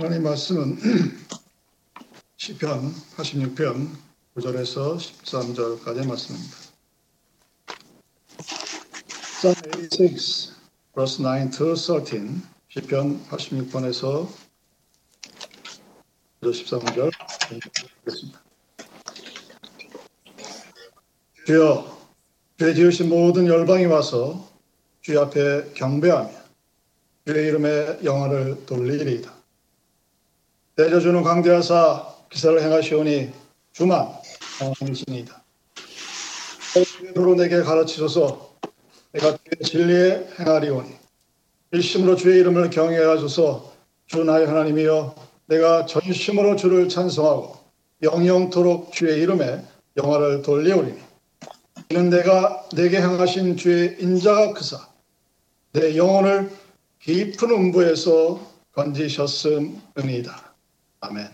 하나님 말씀은 시편 86편 9절에서 13절까지의 말씀입니다. Psalm 86, verse 9 to 13, 시편 86편에서 13절 읽겠습니다. 주여, 주의 지으신 모든 열방이 와서 주 앞에 경배하며 주의 이름에 영화를 돌리리이다. 내려주는 강대하사 기사를 행하시오니 주만 하시니이다. 주의 도로 내게 가르치소서. 내가 주의 진리에 행하리오니 일심으로 주의 이름을 경외하소서. 주 나의 하나님이여, 내가 전심으로 주를 찬송하고 영영토록 주의 이름에 영화를 돌리오리니 이는 내가 내게 행하신 주의 인자가 크사 내 영혼을 깊은 음부에서 건지셨음이니이다. 아멘.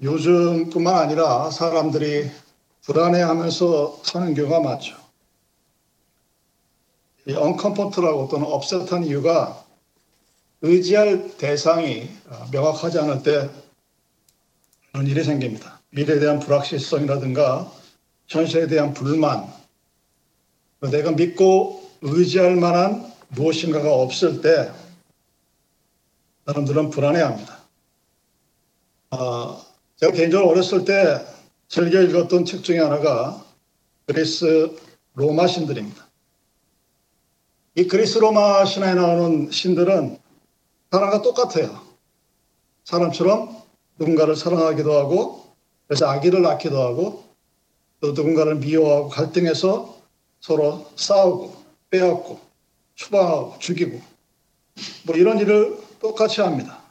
요즘뿐만 아니라 사람들이 불안해하면서 사는 경우가 많죠. 이 언컴포트라고 또는 업셋한 이유가 의지할 대상이 명확하지 않을 때 그런 일이 생깁니다. 미래에 대한 불확실성이라든가 현실에 대한 불만, 내가 믿고 의지할 만한 무엇인가가 없을 때 사람들은 불안해합니다. 제가 개인적으로 어렸을 때 즐겨 읽었던 책 중에 하나가 그리스 로마 신들입니다. 이 그리스 로마 신화에 나오는 신들은 사람과 똑같아요. 사람처럼 누군가를 사랑하기도 하고, 그래서 아기를 낳기도 하고, 또 누군가를 미워하고 갈등해서 서로 싸우고 빼앗고 추방하고 죽이고 뭐 이런 일을 똑같이 합니다.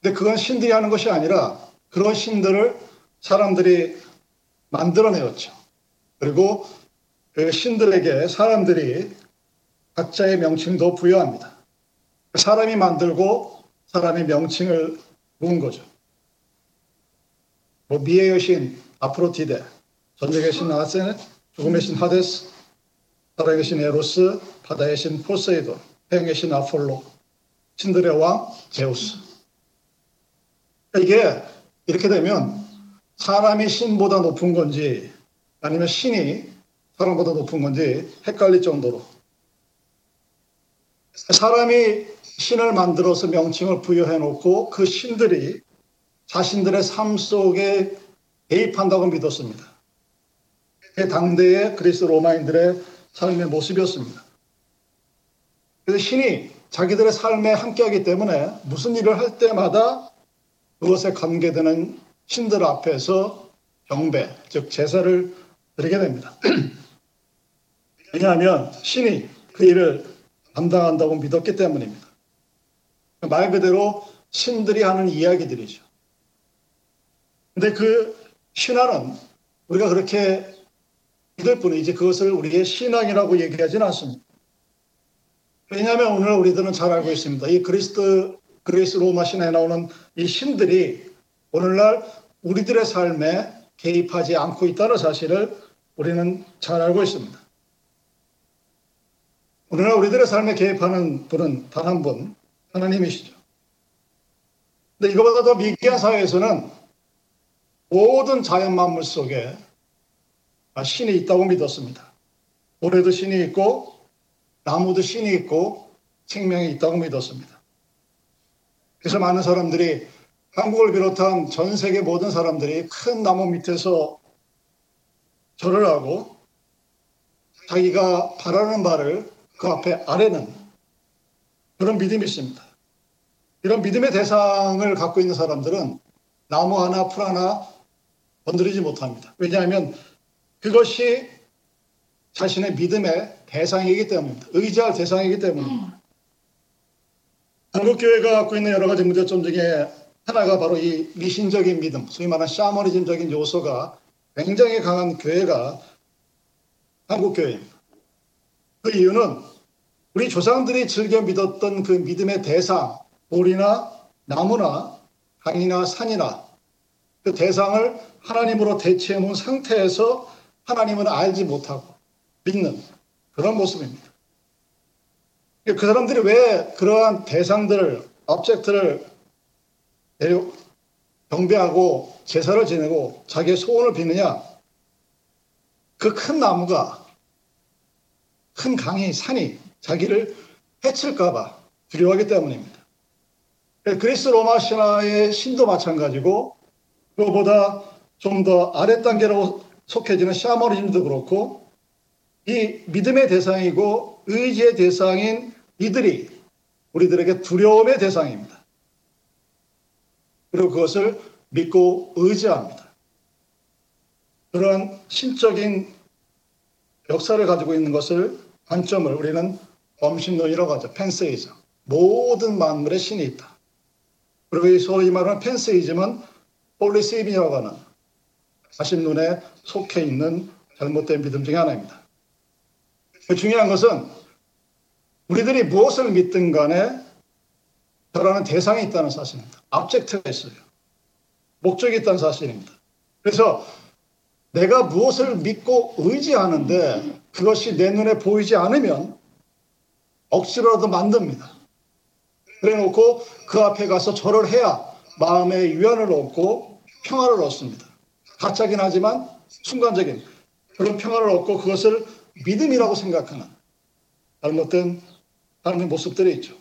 근데 그건 신들이 하는 것이 아니라 그런 신들을 사람들이 만들어내었죠. 그리고 그 신들에게 사람들이 각자의 명칭도 부여합니다. 사람이 만들고 사람이 명칭을 부은 거죠. 뭐 미의 여신 아프로티데, 전쟁의 신 아세네, 죽음의 신 하데스, 사랑의 신 에로스, 바다의 신 포세이돈, 해양의 신 아폴로, 신들의 왕 제우스. 이게 이렇게 되면 사람이 신보다 높은 건지 아니면 신이 사람보다 높은 건지 헷갈릴 정도로 사람이 신을 만들어서 명칭을 부여해놓고 그 신들이 자신들의 삶 속에 개입한다고 믿었습니다. 그게 당대의 그리스 로마인들의 삶의 모습이었습니다. 그래서 신이 자기들의 삶에 함께하기 때문에 무슨 일을 할 때마다 그것에 관계되는 신들 앞에서 경배, 즉 제사를 드리게 됩니다. 왜냐하면 신이 그 일을 담당한다고 믿었기 때문입니다. 말 그대로 신들이 하는 이야기들이죠. 근데 그 신앙은 우리가 그렇게 믿을 뿐이지 그것을 우리의 신앙이라고 얘기하지는 않습니다. 왜냐하면 오늘 우리들은 잘 알고 있습니다. 이 그리스 로마 신화에 나오는 이 신들이 오늘날 우리들의 삶에 개입하지 않고 있다는 사실을 우리는 잘 알고 있습니다. 오늘날 우리들의 삶에 개입하는 분은 단 한 분, 하나님이시죠. 근데 이거보다 더 미개한 사회에서는 모든 자연 만물 속에 신이 있다고 믿었습니다. 모래도 신이 있고 나무도 신이 있고 생명이 있다고 믿었습니다. 그래서 많은 사람들이, 한국을 비롯한 전 세계 모든 사람들이 큰 나무 밑에서 절을 하고 자기가 바라는 바를 그 앞에 아뢰는 그런 믿음이 있습니다. 이런 믿음의 대상을 갖고 있는 사람들은 나무 하나 풀 하나 건드리지 못합니다. 왜냐하면 그것이 자신의 믿음의 대상이기 때문입니다. 의지할 대상이기 때문입니다. 한국교회가 갖고 있는 여러 가지 문제점 중에 하나가 바로 이 미신적인 믿음, 소위 말하는 샤머니즘적인 요소가 굉장히 강한 교회가 한국교회입니다. 그 이유는 우리 조상들이 즐겨 믿었던 그 믿음의 대상, 돌이나 나무나 강이나 산이나 그 대상을 하나님으로 대체해 놓은 상태에서 하나님은 알지 못하고 믿는 그런 모습입니다. 그 사람들이 왜 그러한 대상들을, 업젝트를 경배하고 제사를 지내고 자기의 소원을 비느냐? 그 큰 나무가, 큰 강이, 산이 자기를 해칠까봐 두려워하기 때문입니다. 그리스 로마 신화의 신도 마찬가지고, 그거보다 좀 더 아래 단계로 속해지는 샤머니즘도 그렇고, 이 믿음의 대상이고 의지의 대상인 이들이 우리들에게 두려움의 대상입니다. 그리고 그것을 믿고 의지합니다. 그런 신적인 역사를 가지고 있는 것을, 관점을 우리는 범신론이라고 하죠. 팬세이즘. 모든 만물의 신이 있다. 그리고 이 소위 말하는 팬세이즘은 폴리시즘이라고 하는 가십론에 속해 있는 잘못된 믿음 중에 하나입니다. 중요한 것은 우리들이 무엇을 믿든 간에 저라는 대상이 있다는 사실입니다. 압젝트가 있어요. 목적이 있다는 사실입니다. 그래서 내가 무엇을 믿고 의지하는데 그것이 내 눈에 보이지 않으면 억지로라도 만듭니다. 그래놓고 그 앞에 가서 절을 해야 마음의 위안을 얻고 평화를 얻습니다. 가짜긴 하지만 순간적인 그런 평화를 얻고 그것을 믿음이라고 생각하는 잘못된 사람의 모습들이 있죠.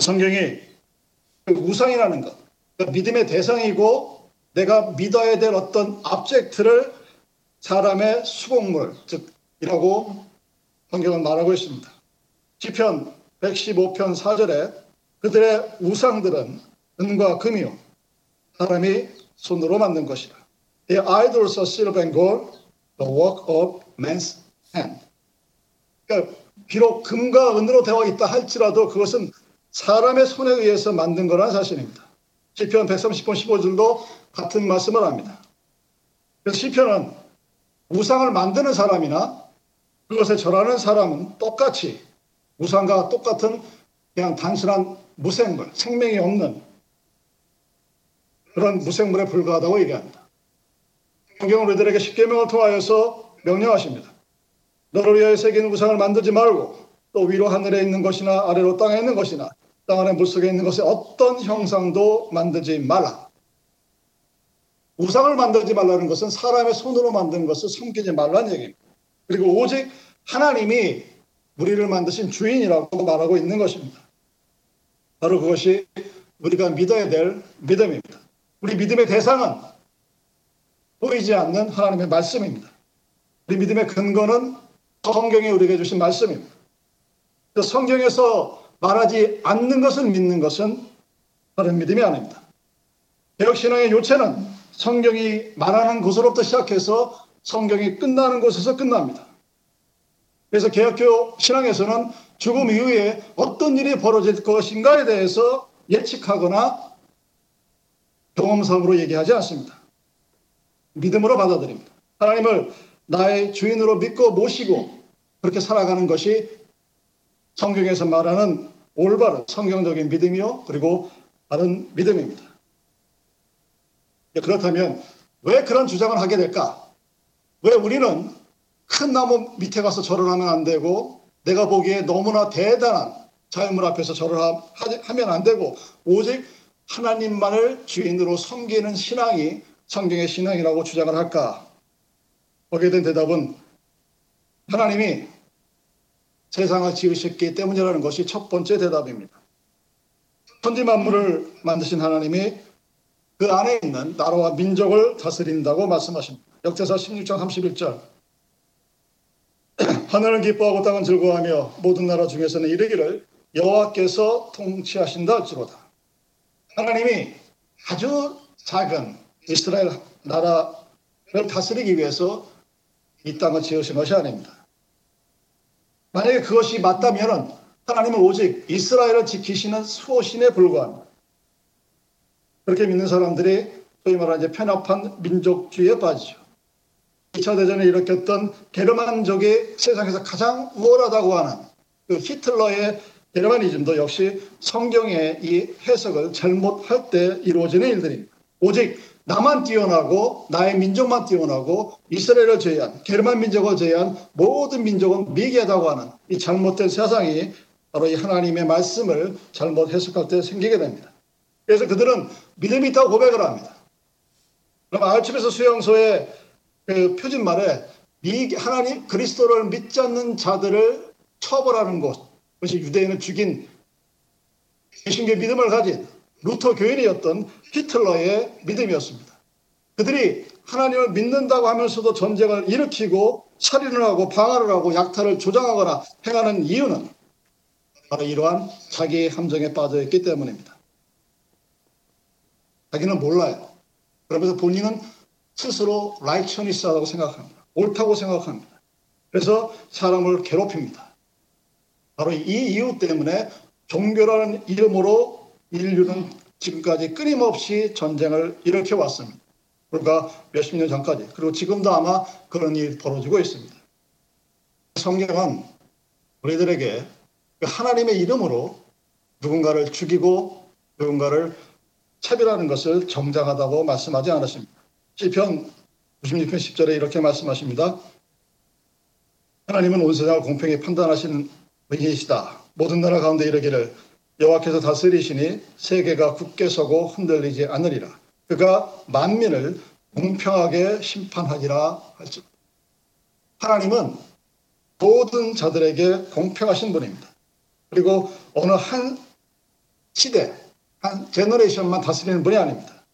성경이 우상이라는 것, 그러니까 믿음의 대상이고 내가 믿어야 될 어떤 압젝트를 사람의 수공물, 즉 이라고 성경은 말하고 있습니다. 시편 115편 4절에 그들의 우상들은 은과 금이요 사람이 손으로 만든 것이라. The idols are silver and gold, the work of man's hand. 그러니까 비록 금과 은으로 되어 있다 할지라도 그것은 사람의 손에 의해서 만든 거라는 사실입니다. 시편 130편 15절도 같은 말씀을 합니다. 그래서 시편은 우상을 만드는 사람이나 그것에 절하는 사람은 똑같이 우상과 똑같은 그냥 단순한 무생물, 생명이 없는 그런 무생물에 불과하다고 얘기합니다. 성경은 우리들에게 십계명을 통하여서 명령하십니다. 너를 위하여 새기는 우상을 만들지 말고 또 위로 하늘에 있는 것이나 아래로 땅에 있는 것이나 땅 안에 물속에 있는 것의 어떤 형상도 만들지 말라. 우상을 만들지 말라는 것은 사람의 손으로 만든 것을 섬기지 말라는 얘기입니다. 그리고 오직 하나님이 우리를 만드신 주인이라고 말하고 있는 것입니다. 바로 그것이 우리가 믿어야 될 믿음입니다. 우리 믿음의 대상은 보이지 않는 하나님의 말씀입니다. 우리 믿음의 근거는 성경이 우리에게 주신 말씀입니다. 성경에서 말하지 않는 것을 믿는 것은 다른 믿음이 아닙니다. 개혁신앙의 요체는 성경이 말하는 곳으로부터 시작해서 성경이 끝나는 곳에서 끝납니다. 그래서 개혁교 신앙에서는 죽음 이후에 어떤 일이 벌어질 것인가에 대해서 예측하거나 경험상으로 얘기하지 않습니다. 믿음으로 받아들입니다. 하나님을 나의 주인으로 믿고 모시고 그렇게 살아가는 것이 성경에서 말하는 올바른 성경적인 믿음이요, 그리고 다른 믿음입니다. 그렇다면 왜 그런 주장을 하게 될까? 왜 우리는 큰 나무 밑에 가서 절을 하면 안 되고 내가 보기에 너무나 대단한 자연물 앞에서 절을 하면 안 되고 오직 하나님만을 주인으로 섬기는 신앙이 성경의 신앙이라고 주장을 할까? 거기에 대한 대답은 하나님이 세상을 지으셨기 때문이라는 것이 첫 번째 대답입니다. 천지 만물을 만드신 하나님이 그 안에 있는 나라와 민족을 다스린다고 말씀하십니다. 역대하 16장 31절. 하늘을 기뻐하고 땅은 즐거워하며 모든 나라 중에서는 이르기를 여호와께서 통치하신다 할지로다. 하나님이 아주 작은 이스라엘 나라를 다스리기 위해서 이 땅을 지으신 것이 아닙니다. 만약에 그것이 맞다면 하나님은 오직 이스라엘을 지키시는 수호신에 불과합니다. 그렇게 믿는 사람들이 소위 말하는 편협한 민족주의에 빠지죠. 2차 대전에 일으켰던 게르만족이 세상에서 가장 우월하다고 하는 그 히틀러의 게르마니즘도 역시 성경의 이 해석을 잘못할 때 이루어지는 일들입니다. 오직 나만 뛰어나고 나의 민족만 뛰어나고 이스라엘을 제외한 게르만 민족을 제외한 모든 민족은 미개하다고 하는 이 잘못된 세상이 바로 이 하나님의 말씀을 잘못 해석할 때 생기게 됩니다. 그래서 그들은 믿음이 있다고 고백을 합니다. 그럼 알츠베스 수용소의 그 표준말에 하나님 그리스도를 믿지 않는 자들을 처벌하는 곳, 그것이 유대인을 죽인 개신교 믿음을 가진 루터 교인이었던 히틀러의 믿음이었습니다. 그들이 하나님을 믿는다고 하면서도 전쟁을 일으키고 살인을 하고 방화를 하고 약탈을 조장하거나 행하는 이유는 바로 이러한 자기의 함정에 빠져있기 때문입니다. 자기는 몰라요. 그러면서 본인은 스스로 라이처니스하다고 생각합니다. 옳다고 생각합니다. 그래서 사람을 괴롭힙니다. 바로 이 이유 때문에 종교라는 이름으로 인류는 지금까지 끊임없이 전쟁을 일으켜왔습니다. 불과 몇십 년 전까지. 그리고 지금도 아마 그런 일이 벌어지고 있습니다. 성경은 우리들에게 하나님의 이름으로 누군가를 죽이고 누군가를 차별하는 것을 정당하다고 말씀하지 않았습니다. 시편 96편 10절에 이렇게 말씀하십니다. 하나님은 온 세상을 공평히 판단하시는 분이시다. 모든 나라 가운데 이르기를 여호와께서 다스리시니 세계가 굳게 서고 흔들리지 않으리라. 그가 만민을 공평하게 심판하리라 할지. 하나님은 모든 자들에게 공평하신 분입니다. 그리고 어느 한 시대, 한 제너레이션만 다스리는 분이 아닙니다.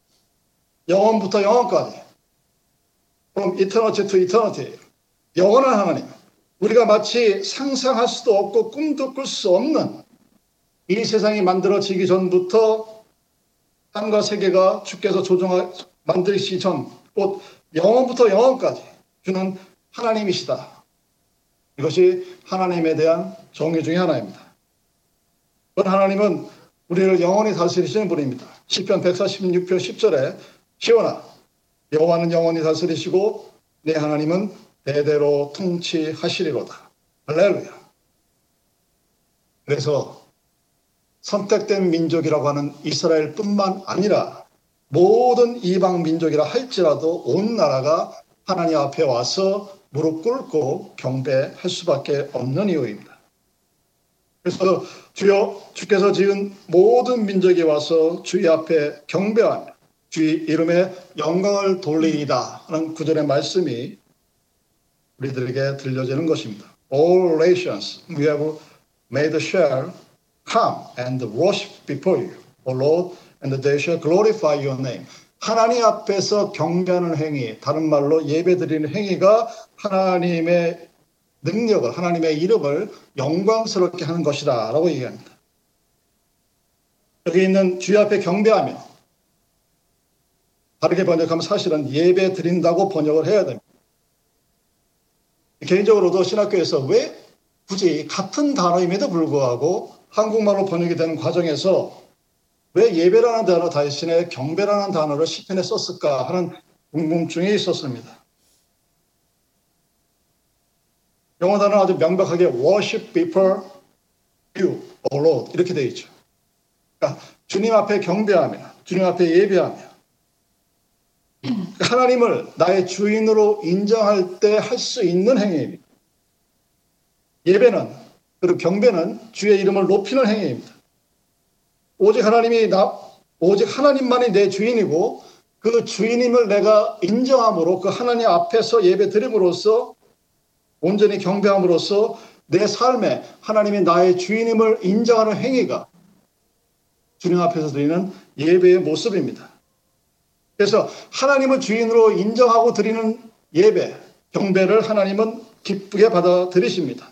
영원부터 영원까지. 그럼 이터너티 투 이터너티. 영원한 하나님. 우리가 마치 상상할 수도 없고 꿈도 꿀 수 없는 이 세상이 만들어지기 전부터 땅과 세계가 주께서 만드시기 전, 곧 영원부터 영원까지 주는 하나님이시다. 이것이 하나님에 대한 정의 중에 하나입니다. 그건 하나님은 우리를 영원히 다스리시는 분입니다. 시편 146편 10절에 시온아 여호와는 영원히 다스리시고 내 하나님은 대대로 통치하시리로다. 할렐루야. 그래서 선택된 민족이라고 하는 이스라엘뿐만 아니라 모든 이방 민족이라 할지라도 온 나라가 하나님 앞에 와서 무릎 꿇고 경배할 수밖에 없는 이유입니다. 그래서 주여 주께서 지은 모든 민족이 와서 주의 앞에 경배하며 주의 이름에 영광을 돌리이다 하는 구절의 말씀이 우리들에게 들려지는 것입니다. All nations we have made share Come and worship before you, O Lord, and they shall glorify your name. 하나님 앞에서 경배하는 행위, 다른 말로 예배드리는 행위가 하나님의 능력을, 하나님의 이름을 영광스럽게 하는 것이다 라고 얘기합니다. 여기 있는 주의 앞에 경배하며 다르게 번역하면 사실은 예배드린다고 번역을 해야 됩니다. 개인적으로도 신학교에서 왜 굳이 같은 단어임에도 불구하고 한국말로 번역이 되는 과정에서 왜 예배라는 단어 대신에 경배라는 단어를 시편에 썼을까 하는 궁금증이 있었습니다. 영어 단어는 아주 명백하게 worship before you, O Lord 이렇게 되어 있죠. 그러니까 주님 앞에 경배하며 주님 앞에 예배하며 하나님을 나의 주인으로 인정할 때 할 수 있는 행위입니다. 예배는 그리고 경배는 주의 이름을 높이는 행위입니다. 오직 하나님만이 내 주인이고 그 주인임을 내가 인정함으로 그 하나님 앞에서 예배드림으로써 온전히 경배함으로써 내 삶에 하나님이 나의 주인임을 인정하는 행위가 주님 앞에서 드리는 예배의 모습입니다. 그래서 하나님을 주인으로 인정하고 드리는 예배, 경배를 하나님은 기쁘게 받아들이십니다.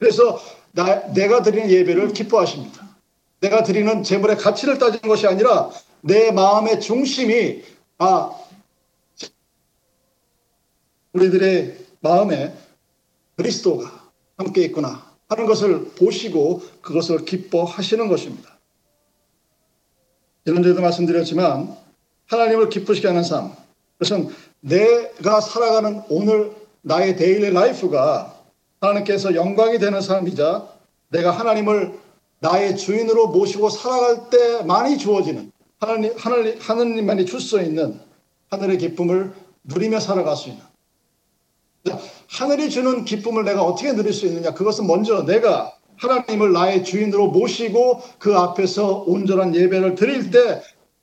그래서 내가 드리는 예배를 기뻐하십니다. 내가 드리는 재물의 가치를 따지는 것이 아니라 내 마음의 중심이 우리들의 마음에 그리스도가 함께 있구나 하는 것을 보시고 그것을 기뻐하시는 것입니다. 지난주에도 말씀드렸지만 하나님을 기쁘시게 하는 삶, 그것은 내가 살아가는 오늘 나의 데일리 라이프가 하나님께서 영광이 되는 삶이자 내가 하나님을 나의 주인으로 모시고 살아갈 때만이 주어지는 하나님만이 줄 수 있는 하늘의 기쁨을 누리며 살아갈 수 있는. 하늘이 주는 기쁨을 내가 어떻게 누릴 수 있느냐? 그것은 먼저 내가 하나님을 나의 주인으로 모시고 그 앞에서 온전한 예배를 드릴 때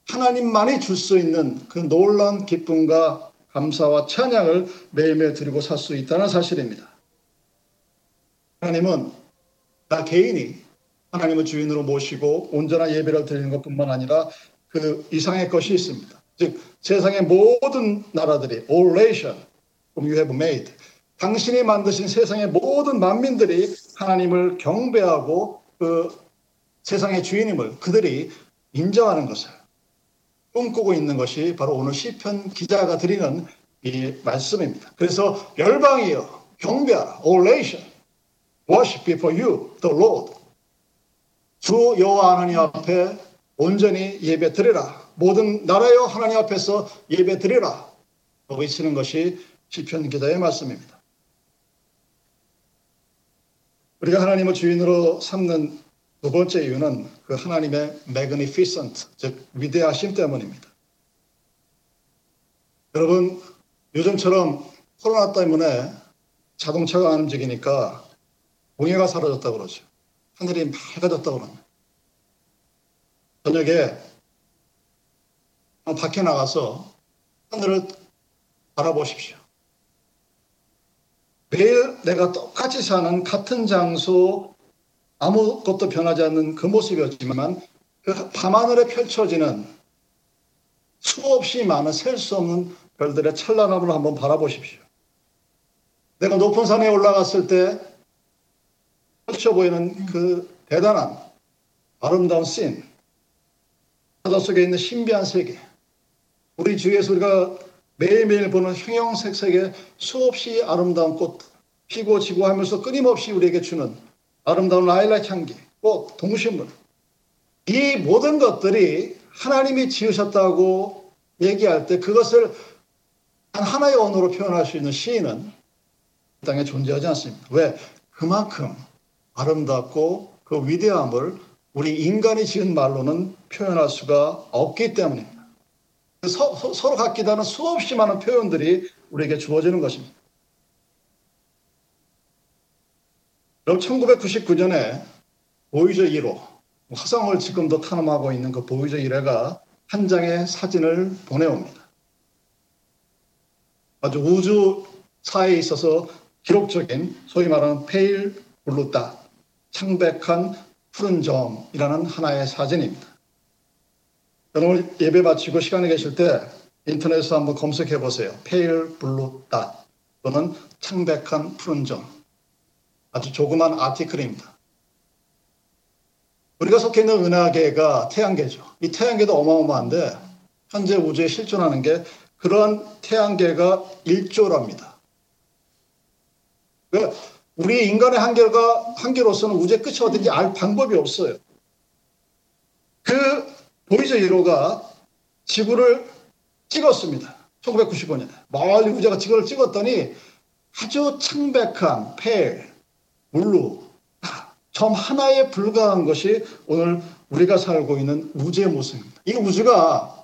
하나님만이 줄 수 있는 그 놀라운 기쁨과 감사와 찬양을 매일매일 드리고 살 수 있다는 사실입니다. 하나님은 나 개인이 하나님을 주인으로 모시고 온전한 예배를 드리는 것뿐만 아니라 그 이상의 것이 있습니다. 즉 세상의 모든 나라들이 all nation whom you have made, 당신이 만드신 세상의 모든 만민들이 하나님을 경배하고 그 세상의 주인임을 그들이 인정하는 것을 꿈꾸고 있는 것이 바로 오늘 시편 기자가 드리는 이 말씀입니다. 그래서 열방이여 경배하라, all nation worship before you the Lord, 주 여호와 하나님 앞에 온전히 예배 드리라, 모든 나라여 하나님 앞에서 예배 드리라 외치는 것이 시편 기자의 말씀입니다. 우리가 하나님을 주인으로 삼는 두 번째 이유는 그 하나님의 magnificent, 즉 위대하심 때문입니다. 여러분, 요즘처럼 코로나 때문에 자동차가 안 움직이니까 공해가 사라졌다고 그러죠. 하늘이 맑아졌다고 합니다. 저녁에 밖에 나가서 하늘을 바라보십시오. 매일 내가 똑같이 사는 같은 장소, 아무것도 변하지 않는 그 모습이었지만 그 밤하늘에 펼쳐지는 수없이 많은 셀 수 없는 별들의 찬란함을 한번 바라보십시오. 내가 높은 산에 올라갔을 때 펼쳐 보이는 그 대단한 아름다운 씬, 바다 속에 있는 신비한 세계, 우리 주위에서 우리가 매일매일 보는 형형색색의 수없이 아름다운 꽃, 피고 지고 하면서 끊임없이 우리에게 주는 아름다운 라일락 향기, 꽃, 동식물, 이 모든 것들이 하나님이 지으셨다고 얘기할 때 그것을 단 하나의 언어로 표현할 수 있는 시인은 이 땅에 존재하지 않습니다. 왜? 그만큼 아름답고 그 위대함을 우리 인간이 지은 말로는 표현할 수가 없기 때문입니다. 서로 갖기도 하는 수없이 많은 표현들이 우리에게 주어지는 것입니다. 그럼 1999년에 보이저 1호, 화성을 지금도 탐험하고 있는 그 보이저 1호가 한 장의 사진을 보내옵니다. 아주 우주사에 있어서 기록적인 소위 말하는 Pale Blue Dot, 창백한 푸른 점이라는 하나의 사진입니다. 여러분 예배 마치고 시간이 계실 때 인터넷에서 한번 검색해 보세요. Pale Blue Dot 또는 창백한 푸른 점, 아주 조그만 아티클입니다. 우리가 속해 있는 은하계가 태양계죠. 이 태양계도 어마어마한데 현재 우주에 실존하는 게 그런 태양계가 1조랍니다. 우리 인간의 한계로서는 우주의 끝이 어딘지 알 방법이 없어요. 그 보이저 1호가 지구를 찍었습니다. 1995년에 멀리 우주가 지구를 찍었더니 아주 창백한 pale blue 점 하나에 불과한 것이 오늘 우리가 살고 있는 우주의 모습입니다. 이 우주가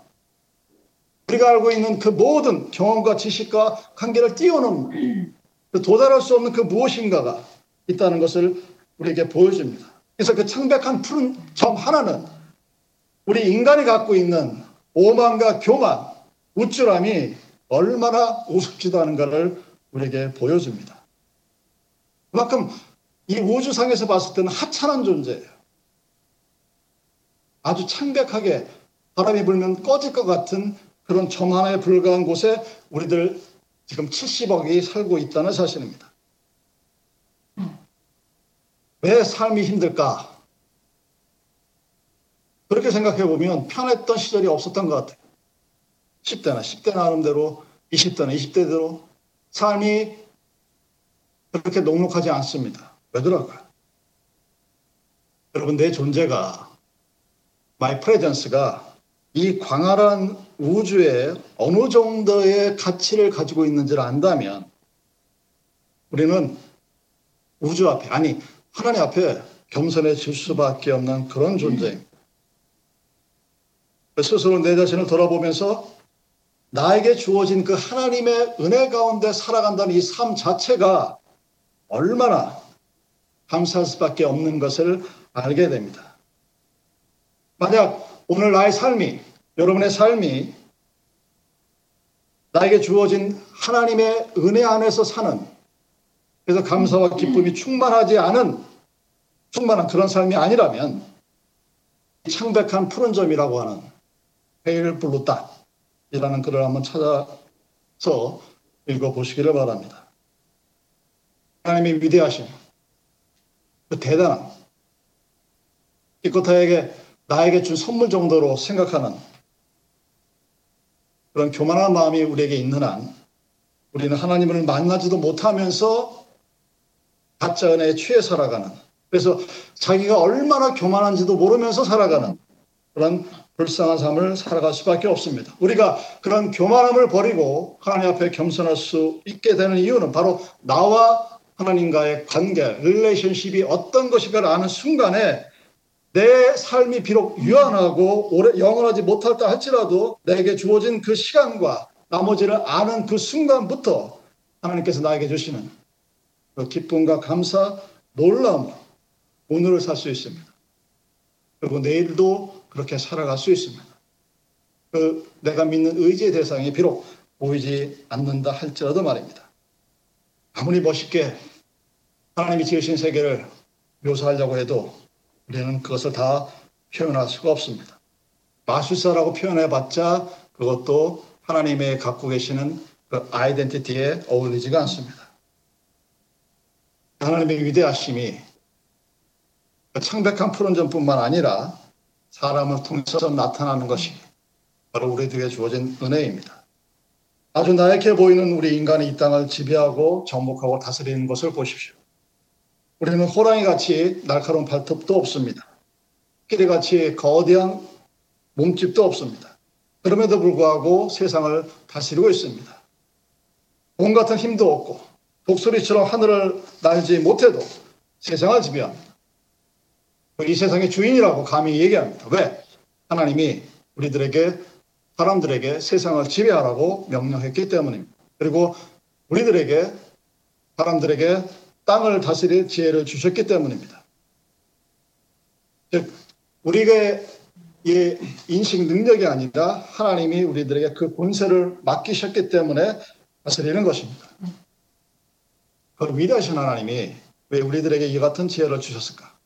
우리가 알고 있는 그 모든 경험과 지식과 관계를 뛰어넘는, 도달할 수 없는 그 무엇인가가 있다는 것을 우리에게 보여줍니다. 그래서 그 창백한 푸른 점 하나는 우리 인간이 갖고 있는 오만과 교만, 우쭐함이 얼마나 우습지도 않은가를 우리에게 보여줍니다. 그만큼 이 우주상에서 봤을 때는 하찮은 존재예요. 아주 창백하게 바람이 불면 꺼질 것 같은 그런 점 하나에 불과한 곳에 우리들 지금 70억이 살고 있다는 사실입니다. 왜 삶이 힘들까? 그렇게 생각해보면 편했던 시절이 없었던 것 같아요. 10대나 나름대로, 20대나 20대대로 삶이 그렇게 녹록하지 않습니다. 왜더라고요? 여러분, 내 존재가, my presence가 이 광활한 우주에 어느 정도의 가치를 가지고 있는지를 안다면 우리는 우주 앞에, 아니 하나님 앞에 겸손해질 수밖에 없는 그런 존재입니다. 스스로 내 자신을 돌아보면서 나에게 주어진 그 하나님의 은혜 가운데 살아간다는 이 삶 자체가 얼마나 감사할 수밖에 없는 것을 알게 됩니다. 만약 오늘 나의 삶이, 여러분의 삶이 나에게 주어진 하나님의 은혜 안에서 사는, 그래서 감사와 기쁨이 충만한 그런 삶이 아니라면, 창백한 푸른 점이라고 하는 페일 블루 닷이라는 글을 한번 찾아서 읽어보시기를 바랍니다. 하나님의 위대하신 그 대단한, 기껏하게 나에게 준 선물 정도로 생각하는 그런 교만한 마음이 우리에게 있는 한, 우리는 하나님을 만나지도 못하면서 가짜 은혜에 취해 살아가는, 그래서 자기가 얼마나 교만한지도 모르면서 살아가는 그런 불쌍한 삶을 살아갈 수밖에 없습니다. 우리가 그런 교만함을 버리고 하나님 앞에 겸손할 수 있게 되는 이유는 바로 나와 하나님과의 관계, 릴레이션십이 어떤 것인가를 아는 순간에 내 삶이 비록 유한하고 오래 영원하지 못할다 할지라도 내게 주어진 그 시간과 나머지를 아는 그 순간부터 하나님께서 나에게 주시는 그 기쁨과 감사, 놀라움으로 오늘을 살 수 있습니다. 그리고 내일도 그렇게 살아갈 수 있습니다. 그 내가 믿는 의지의 대상이 비록 보이지 않는다 할지라도 말입니다. 아무리 멋있게 하나님이 지으신 세계를 묘사하려고 해도 우리는 그것을 다 표현할 수가 없습니다. 마술사라고 표현해봤자 그것도 하나님의 갖고 계시는 그 아이덴티티에 어울리지가 않습니다. 하나님의 위대하심이 창백한 푸른 점뿐만 아니라 사람을 통해서 나타나는 것이 바로 우리에게 주어진 은혜입니다. 아주 나약해 보이는 우리 인간이 이 땅을 지배하고 정복하고 다스리는 것을 보십시오. 우리는 호랑이같이 날카로운 발톱도 없습니다. 끼리같이 거대한 몸집도 없습니다. 그럼에도 불구하고 세상을 다스리고 있습니다. 몸같은 힘도 없고 독수리처럼 하늘을 날지 못해도 세상을 지배합니다. 이 세상의 주인이라고 감히 얘기합니다. 왜? 하나님이 우리들에게, 사람들에게 세상을 지배하라고 명령했기 때문입니다. 그리고 우리들에게, 사람들에게 땅을 다스릴 지혜를 주셨기 때문입니다. 즉 우리의 인식 능력이 아니라 하나님이 우리들에게 그 권세를 맡기셨기 때문에 다스리는 것입니다. 그 위대하신 하나님이 왜 우리들에게 이 같은 지혜를 주셨을까?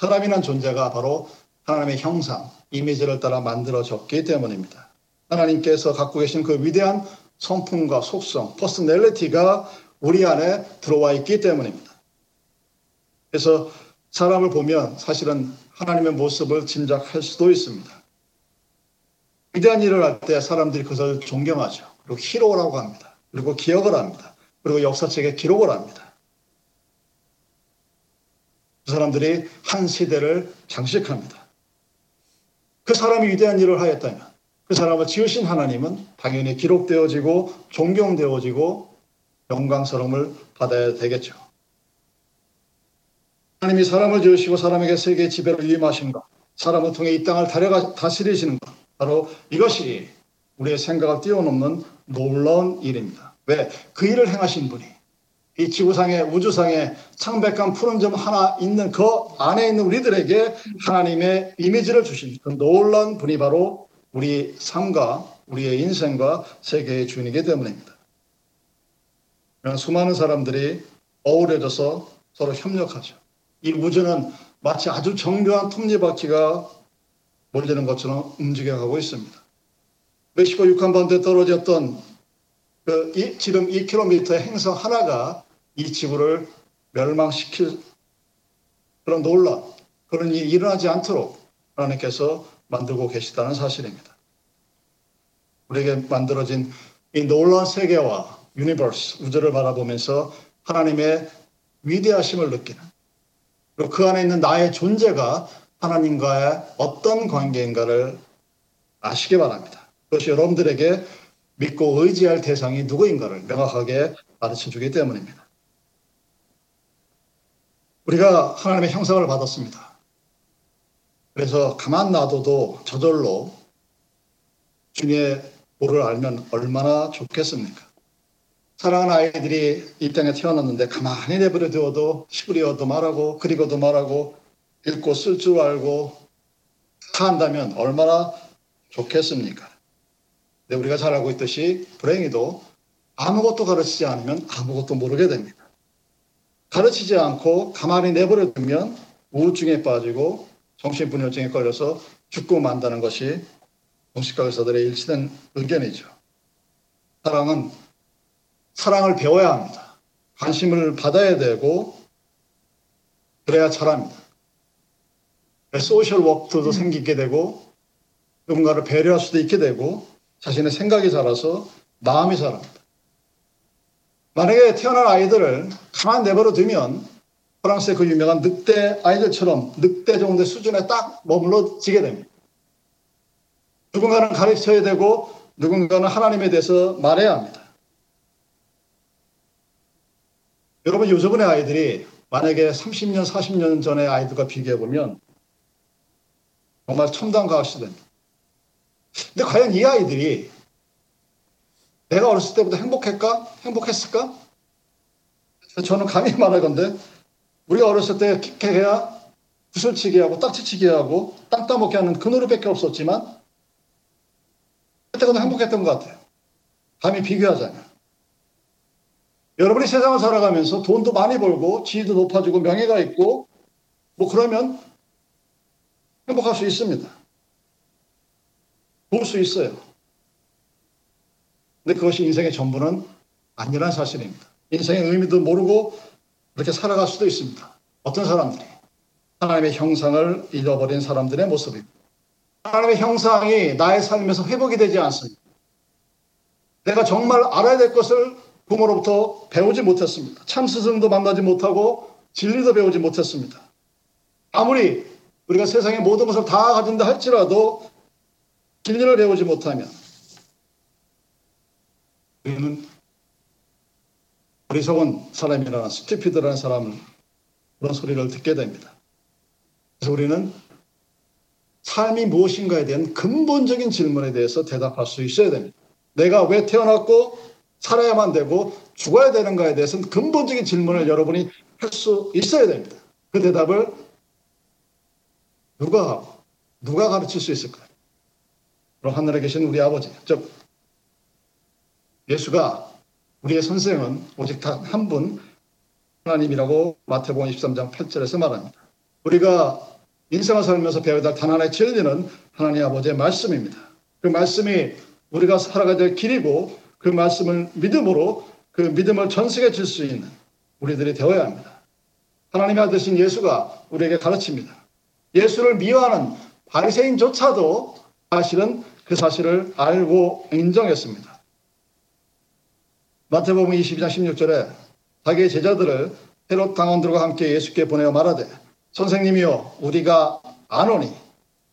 사람이란 존재가 바로 하나님의 형상, 이미지를 따라 만들어졌기 때문입니다. 하나님께서 갖고 계신 그 위대한 성품과 속성, 퍼스널리티가 우리 안에 들어와 있기 때문입니다. 그래서 사람을 보면 사실은 하나님의 모습을 짐작할 수도 있습니다. 위대한 일을 할 때 사람들이 그것을 존경하죠. 그리고 히로라고 합니다. 그리고 기억을 합니다. 그리고 역사책에 기록을 합니다. 그 사람들이 한 시대를 장식합니다. 그 사람이 위대한 일을 하였다면 그 사람을 지으신 하나님은 당연히 기록되어지고 존경되어지고 영광스러움을 받아야 되겠죠. 하나님이 사람을 지으시고 사람에게 세계의 지배를 위임하신 것, 사람을 통해 이 땅을 다스리시는 것, 바로 이것이 우리의 생각을 뛰어넘는 놀라운 일입니다. 왜? 그 일을 행하신 분이 이 지구상에, 우주상에 창백한 푸른 점 하나 있는 그 안에 있는 우리들에게 하나님의 이미지를 주신 그 놀라운 분이 바로 우리 삶과 우리의 인생과 세계의 주인이기 때문입니다. 수많은 사람들이 어우러져서 서로 협력하죠. 이 우주는 마치 아주 정교한 톱니바퀴가 몰리는 것처럼 움직여가고 있습니다. 멕시코 육한반도에 떨어졌던 지름 2km의 행성 하나가 이 지구를 멸망시킬 그런 논란, 그런 일이 일어나지 않도록 하나님께서 만들고 계시다는 사실입니다. 우리에게 만들어진 이 놀라운 세계와 유니버스, 우주를 바라보면서 하나님의 위대하심을 느끼는, 그리고 그 안에 있는 나의 존재가 하나님과의 어떤 관계인가를 아시기 바랍니다. 그것이 여러분들에게 믿고 의지할 대상이 누구인가를 명확하게 가르쳐주기 때문입니다. 우리가 하나님의 형상을 받았습니다. 그래서 가만 놔둬도 저절로 주님의 뭐를 알면 얼마나 좋겠습니까? 사랑하는 아이들이 이 땅에 태어났는데 가만히 내버려 두어도 시부리어도 말하고 그리고도 말하고 읽고 쓸 줄 알고 한다면 얼마나 좋겠습니까? 근데 우리가 잘 알고 있듯이 불행히도 아무것도 가르치지 않으면 아무것도 모르게 됩니다. 가르치지 않고 가만히 내버려 두면 우울증에 빠지고 정신분열증에 걸려서 죽고 만다는 것이 정신과 의사들의 일치된 의견이죠. 사랑은 사랑을 배워야 합니다. 관심을 받아야 되고 그래야 잘합니다. 소셜 워크도 생기게 되고 누군가를 배려할 수도 있게 되고 자신의 생각이 자라서 마음이 자랍니다. 만약에 태어난 아이들을 가만 내버려 두면 프랑스의 그 유명한 늑대 아이들처럼 늑대 정도의 수준에 딱 머물러지게 됩니다. 누군가는 가르쳐야 되고 누군가는 하나님에 대해서 말해야 합니다. 여러분, 요즘의 아이들이 만약에 30년, 40년 전의 아이들과 비교해보면 정말 첨단 과학 시대입니다. 근데 과연 이 아이들이 내가 어렸을 때보다 행복했을까? 저는 감히 말하건데 우리가 어렸을 때 킥킥해야 구슬치기하고 딱지치기하고 땅 따먹기 하는 그 노릇밖에 없었지만 그때가 행복했던 것 같아요. 감히 비교하자면. 여러분이 세상을 살아가면서 돈도 많이 벌고 지위도 높아지고 명예가 있고 뭐 그러면 행복할 수 있습니다. 볼 수 있어요. 근데 그것이 인생의 전부는 아니란 사실입니다. 인생의 의미도 모르고 그렇게 살아갈 수도 있습니다. 어떤 사람들이 하나님의 형상을 잃어버린 사람들의 모습입니다. 하나님의 형상이 나의 삶에서 회복이 되지 않습니다. 내가 정말 알아야 될 것을 부모로부터 배우지 못했습니다. 참 스승도 만나지 못하고 진리도 배우지 못했습니다. 아무리 우리가 세상의 모든 것을 다 가진다 할지라도 진리를 배우지 못하면 우리는 어리석은 사람이라는 스튜피드라는 사람 그런 소리를 듣게 됩니다. 그래서 우리는 삶이 무엇인가에 대한 근본적인 질문에 대해서 대답할 수 있어야 됩니다. 내가 왜 태어났고 살아야만 되고 죽어야 되는가에 대해서는 근본적인 질문을 여러분이 할 수 있어야 됩니다. 그 대답을 누가 하고 누가 가르칠 수 있을까요? 바로 하늘에 계신 우리 아버지, 즉 예수가 우리의 선생은 오직 단 한 분 하나님이라고 마태복음 23장 8절에서 말합니다. 우리가 인생을 살면서 배워야 될 단 하나의 진리는 하나님 아버지의 말씀입니다. 그 말씀이 우리가 살아가야 될 길이고 그 말씀을 믿음으로 그 믿음을 전수해 줄 수 있는 우리들이 되어야 합니다. 하나님의 아들 되신 예수가 우리에게 가르칩니다. 예수를 미워하는 바리새인조차도 사실은 그 사실을 알고 인정했습니다. 마태복음 22장 16절에 자기의 제자들을 헤롯 당원들과 함께 예수께 보내어 말하되 선생님이여 우리가 아노니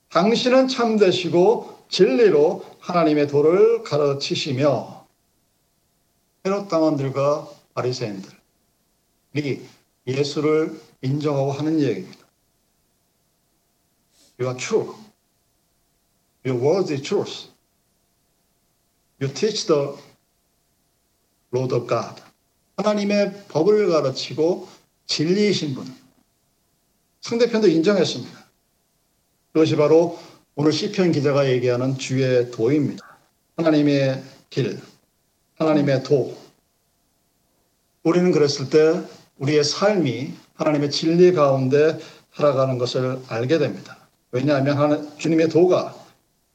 당신은 참되시고 진리로 하나님의 도를 가르치시며 헤롯 당원들과 바리새인들이 예수를 인정하고 하는 얘기입니다. You are true. Your word is truth. You teach the Lord of God. 하나님의 법을 가르치고 진리이신 분. 상대편도 인정했습니다. 그것이 바로 오늘 시편 기자가 얘기하는 주의 도입니다. 하나님의 길, 하나님의 도. 우리는 그랬을 때 우리의 삶이 하나님의 진리 가운데 살아가는 것을 알게 됩니다. 왜냐하면 주님의 도가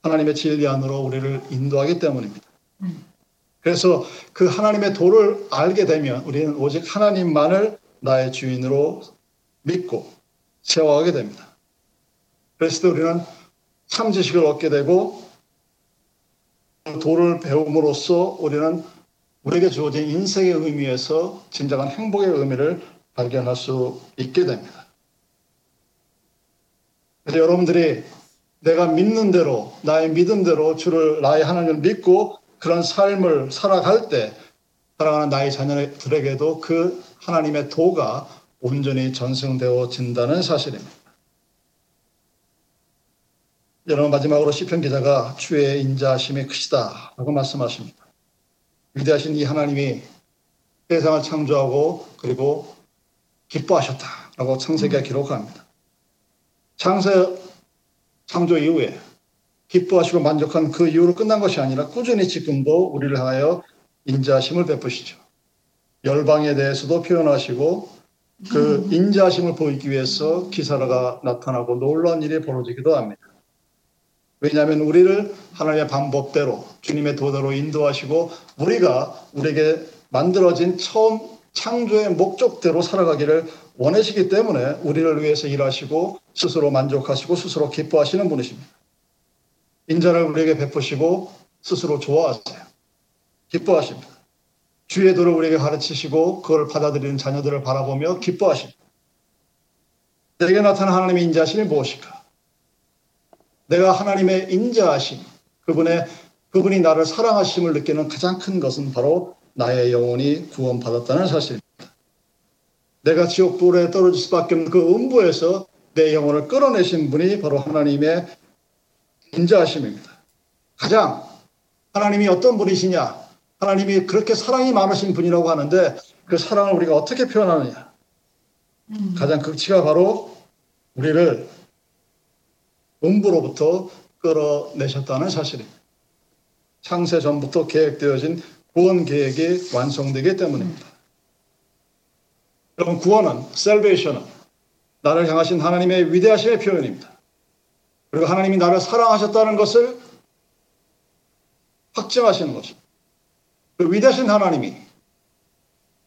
하나님의 진리 안으로 우리를 인도하기 때문입니다. 그래서 그 하나님의 도를 알게 되면 우리는 오직 하나님만을 나의 주인으로 믿고 세워가게 됩니다. 그래서 우리는 참 지식을 얻게 되고 도를 배움으로써 우리는 우리에게 주어진 인생의 의미에서 진정한 행복의 의미를 발견할 수 있게 됩니다. 그래서 여러분들이 내가 믿는 대로 나의 믿음대로 주를 나의 하나님을 믿고 그런 삶을 살아갈 때 사랑하는 나의 자녀들에게도 그 하나님의 도가 온전히 전승되어진다는 사실입니다. 여러분, 마지막으로 시편 기자가 주의 인자하심이 크시다 라고 말씀하십니다. 위대하신 이 하나님이 세상을 창조하고 그리고 기뻐하셨다 라고 창세기가 기록합니다. 창조 이후에 기뻐하시고 만족한 그 이후로 끝난 것이 아니라 꾸준히 지금도 우리를 향하여 인자하심을 베푸시죠. 열방에 대해서도 표현하시고 그 인자하심을 보이기 위해서 기사가 나타나고 놀라운 일이 벌어지기도 합니다. 왜냐하면 우리를 하나님의 방법대로 주님의 도대로 인도하시고 우리가 우리에게 만들어진 처음 창조의 목적대로 살아가기를 원하시기 때문에 우리를 위해서 일하시고 스스로 만족하시고 스스로 기뻐하시는 분이십니다. 인자를 우리에게 베푸시고 스스로 좋아하세요. 기뻐하십니다. 주의 도를 우리에게 가르치시고 그걸 받아들이는 자녀들을 바라보며 기뻐하십니다. 내게 나타난 하나님의 인자하심이 무엇일까? 내가 하나님의 인자하심, 그분이 나를 사랑하심을 느끼는 가장 큰 것은 바로 나의 영혼이 구원받았다는 사실입니다. 내가 지옥불에 떨어질 수밖에 없는 그 음부에서 내 영혼을 끌어내신 분이 바로 하나님의 인자하심입니다. 가장 하나님이 어떤 분이시냐? 하나님이 그렇게 사랑이 많으신 분이라고 하는데 그 사랑을 우리가 어떻게 표현하느냐? 가장 극치가 바로 우리를 음부로부터 끌어내셨다는 사실입니다. 창세 전부터 계획되어진 구원 계획이 완성되기 때문입니다. 여러분, 구원은, 셀베이션은 나를 향하신 하나님의 위대하심의 표현입니다. 그리고 하나님이 나를 사랑하셨다는 것을 확증하시는 것입니다. 그 위대하신 하나님이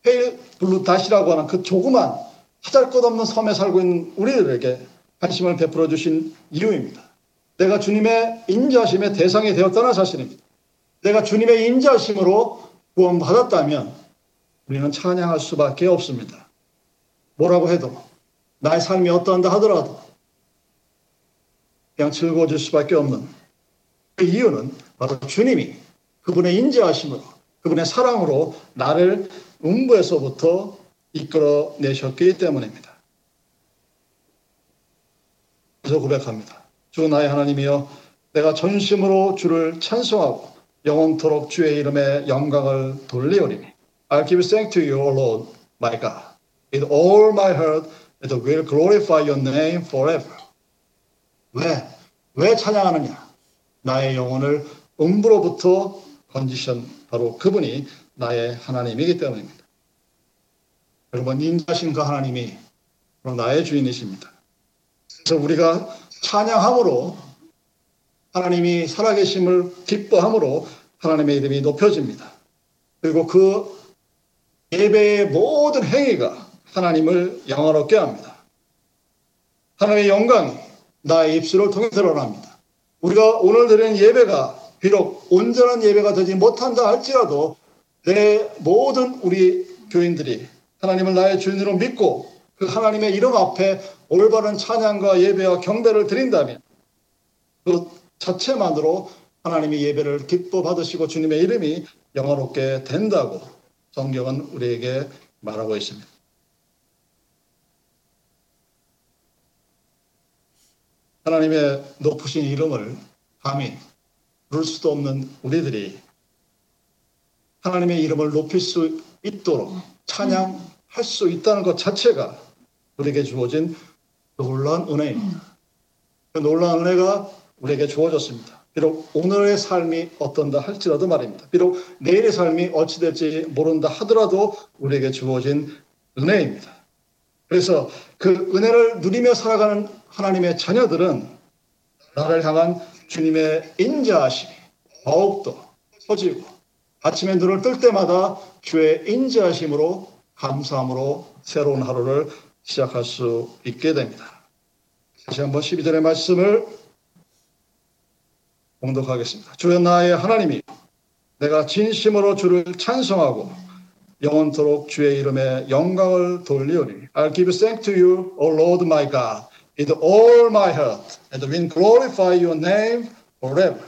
페일 블루 닷이라고 하는 그 조그만 하잘것없는 섬에 살고 있는 우리들에게 관심을 베풀어 주신 이유입니다. 내가 주님의 인자심의 대상이 되었다는 사실입니다. 내가 주님의 인자심으로 구원받았다면 우리는 찬양할 수밖에 없습니다. 뭐라고 해도 나의 삶이 어떠한다 하더라도 그냥 즐거워질 수밖에 없는 그 이유는 바로 주님이 그분의 인자하심으로 그분의 사랑으로 나를 음부에서부터 이끌어내셨기 때문입니다. 그래서 고백합니다. 주 나의 하나님이여, 내가 전심으로 주를 찬송하고 영원토록 주의 이름에 영광을 돌리오리니. I'll give thanks to you, O Lord, my God. With all my heart, it will glorify your name forever. 왜 찬양하느냐? 나의 영혼을 음부로부터 건지신 바로 그분이 나의 하나님이기 때문입니다. 여러분, 인자하신 그 하나님이 바로 나의 주인이십니다. 그래서 우리가 찬양함으로 하나님이 살아계심을 기뻐함으로 하나님의 이름이 높여집니다. 그리고 그 예배의 모든 행위가 하나님을 영화롭게 합니다. 하나님의 영광이 나의 입술을 통해 드러납니다. 우리가 오늘 드리는 예배가 비록 온전한 예배가 되지 못한다 할지라도 내 모든 우리 교인들이 하나님을 나의 주인으로 믿고 그 하나님의 이름 앞에 올바른 찬양과 예배와 경배를 드린다면 그 자체만으로 하나님이 예배를 기뻐 받으시고 주님의 이름이 영화롭게 된다고 성경은 우리에게 말하고 있습니다. 하나님의 높으신 이름을 감히 부를 수도 없는 우리들이 하나님의 이름을 높일 수 있도록 찬양할 수 있다는 것 자체가 우리에게 주어진 놀라운 은혜입니다. 그 놀라운 은혜가 우리에게 주어졌습니다. 비록 오늘의 삶이 어떤다 할지라도 말입니다. 비록 내일의 삶이 어찌 될지 모른다 하더라도 우리에게 주어진 은혜입니다. 그래서 그 은혜를 누리며 살아가는 하나님의 자녀들은 나를 향한 주님의 인자하심이 더욱더 커지고 아침에 눈을 뜰 때마다 주의 인자하심으로 감사함으로 새로운 하루를 시작할 수 있게 됩니다. 다시 한번 12절의 말씀을 봉독하겠습니다. 주여 나의 하나님이여, 내가 진심으로 주를 찬송하고 영원토록 주의 이름에 영광을 돌리오니. I'll give thanks to you, O Lord my God, with all my heart, and will glorify your name forever.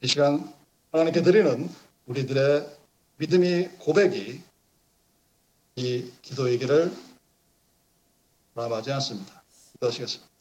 이 시간 하나님께 드리는 우리들의 믿음이 고백이 이 기도의 길을 바라보지 않습니다. 기도하시겠습니다.